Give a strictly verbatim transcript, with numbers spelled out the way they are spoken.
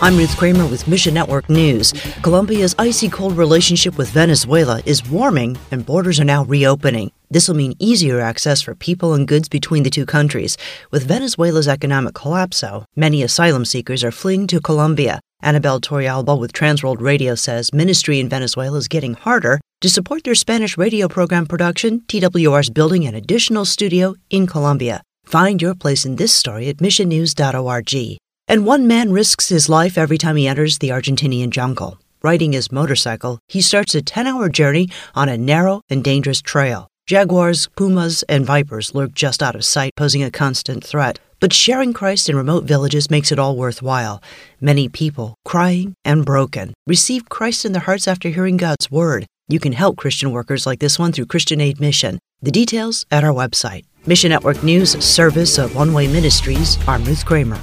I'm Ruth Kramer with Mission Network News. Colombia's icy cold relationship with Venezuela is warming and borders are now reopening. This will mean easier access for people and goods between the two countries. With Venezuela's economic collapse, though, many asylum seekers are fleeing to Colombia. Annabelle Torrealba with Transworld Radio says ministry in Venezuela is getting harder to support their Spanish radio program production. T W R's building an additional studio in Colombia. Find your place in this story at mission news dot org. And one man risks his life every time he enters the Argentinian jungle. Riding his motorcycle, he starts a ten-hour journey on a narrow and dangerous trail. Jaguars, pumas, and vipers lurk just out of sight, posing a constant threat. But sharing Christ in remote villages makes it all worthwhile. Many people, crying and broken, receive Christ in their hearts after hearing God's word. You can help Christian workers like this one through Christian Aid Mission. The details at our website. Mission Network News, service of One Way Ministries. I'm Ruth Kramer.